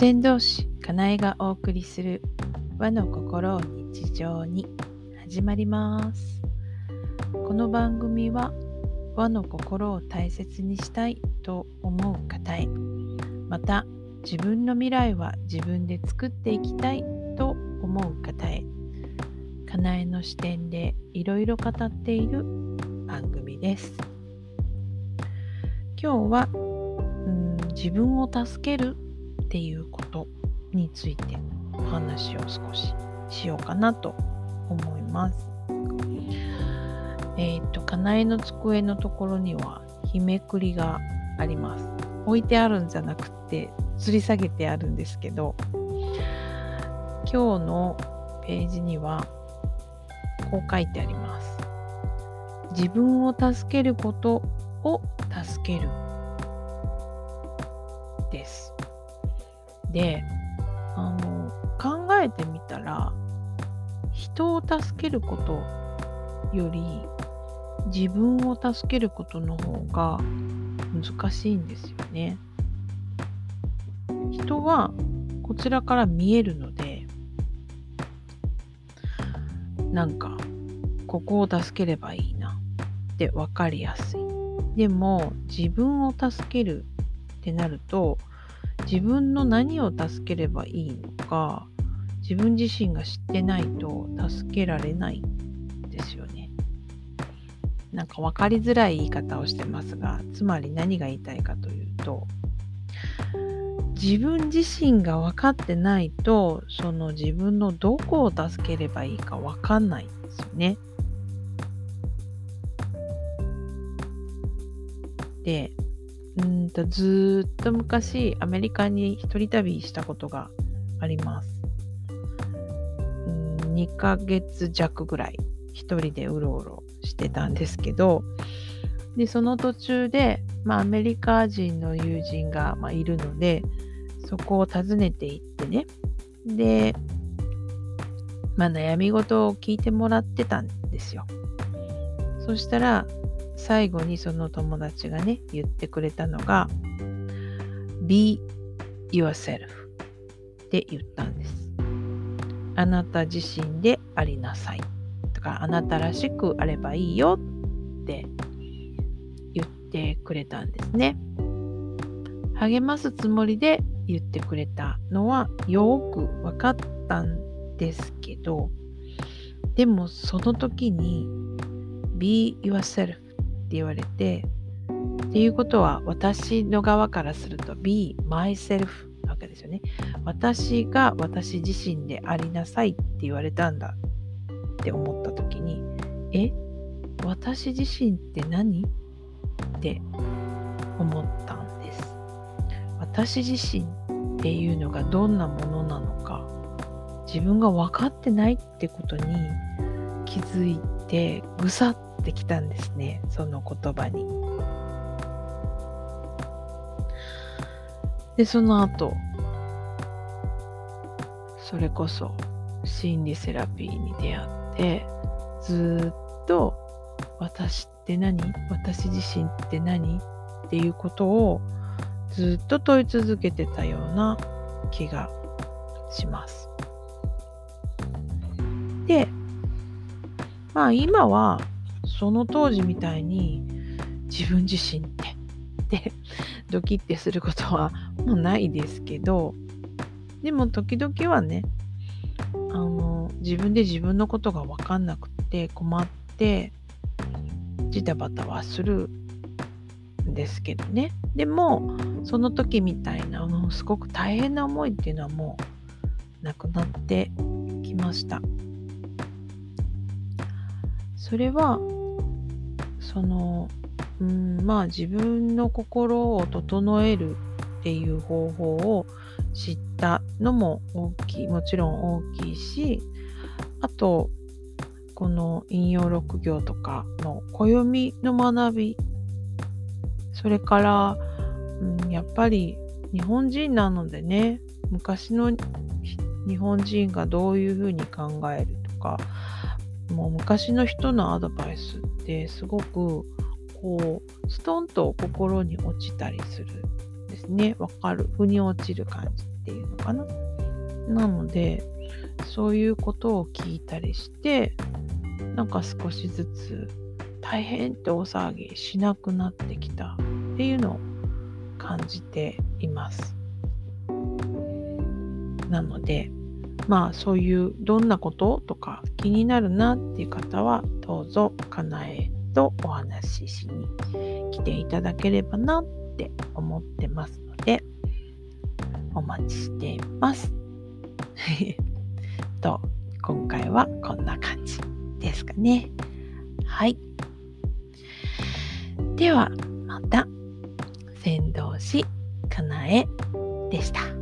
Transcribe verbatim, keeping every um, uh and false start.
占導師かなえがお送りする和の心を日常に始まります。この番組は和の心を大切にしたいと思う方へ、また自分の未来は自分で作っていきたいと思う方へ、かなえの視点でいろいろ語っている番組です。今日はうーん自分を助けるっていうことについてお話を少ししようかなと思います。えっと、かなえの机のところには日めくりがあります。置いてあるんじゃなくて吊り下げてあるんですけど、今日のページにはこう書いてあります。自分を助けることを助けるです。で、あの考えてみたら、人を助けることより自分を助けることの方が難しいんですよね。人はこちらから見えるので、なんかここを助ければいいなって分かりやすい。でも自分を助けるってなると、自分の何を助ければいいのか自分自身が知ってないと助けられないですよね。なんか分かりづらい言い方をしてますが、つまり何が言いたいかというと、自分自身が分かってないと、その自分のどこを助ければいいか分かんないんですよね。で、うんとずっと昔アメリカに一人旅したことがあります。うんにかげつじゃくぐらい一人でうろうろしてたんですけど、でその途中で、まあ、アメリカ人の友人が、まあ、いるので、そこを訪ねていってね、で、まあ、悩み事を聞いてもらってたんですよ。そしたら最後にその友達がね、言ってくれたのが Be yourself って言ったんです。あなた自身でありなさいとか、あなたらしくあればいいよって言ってくれたんですね。励ますつもりで言ってくれたのはよく分かったんですけど、でもその時に Be yourselfって言われて、っていうことは私の側からすると be myself なわけですよね。私が私自身でありなさいって言われたんだって思った時に、え、私自身って何？って思ったんです。私自身っていうのがどんなものなのか、自分が分かってないってことに気づいて、ぐさっとできたんですね、その言葉に。でその後、それこそ心理セラピーに出会って、ずっと私って何、私自身って何っていうことをずっと問い続けてたような気がします。で、まあ今はその当時みたいに自分自身ってってドキッてすることはもうないですけど、でも時々はね、あの自分で自分のことが分かんなくて困ってジタバタはするんですけどね。でもその時みたいなもうすごく大変な思いっていうのはもうなくなってきました。それはその、うん、まあ自分の心を整えるっていう方法を知ったのも大きい、もちろん大きいし、あとこの引用六行とかの暦の学び、それから、うん、やっぱり日本人なのでね、昔の日本人がどういうふうに考えるとか、もう昔の人のアドバイスってすごくこうストンと心に落ちたりするですね、わかる、腑に落ちる感じっていうのかな。なのでそういうことを聞いたりして、なんか少しずつ大変って大騒ぎしなくなってきたっていうのを感じています。なのでまあそういうどんなこととか気になるなっていう方は、どうぞかなえとお話ししに来ていただければなって思ってますので、お待ちしていますと、今回はこんな感じですかね。はい、ではまた。先導師かなえでした。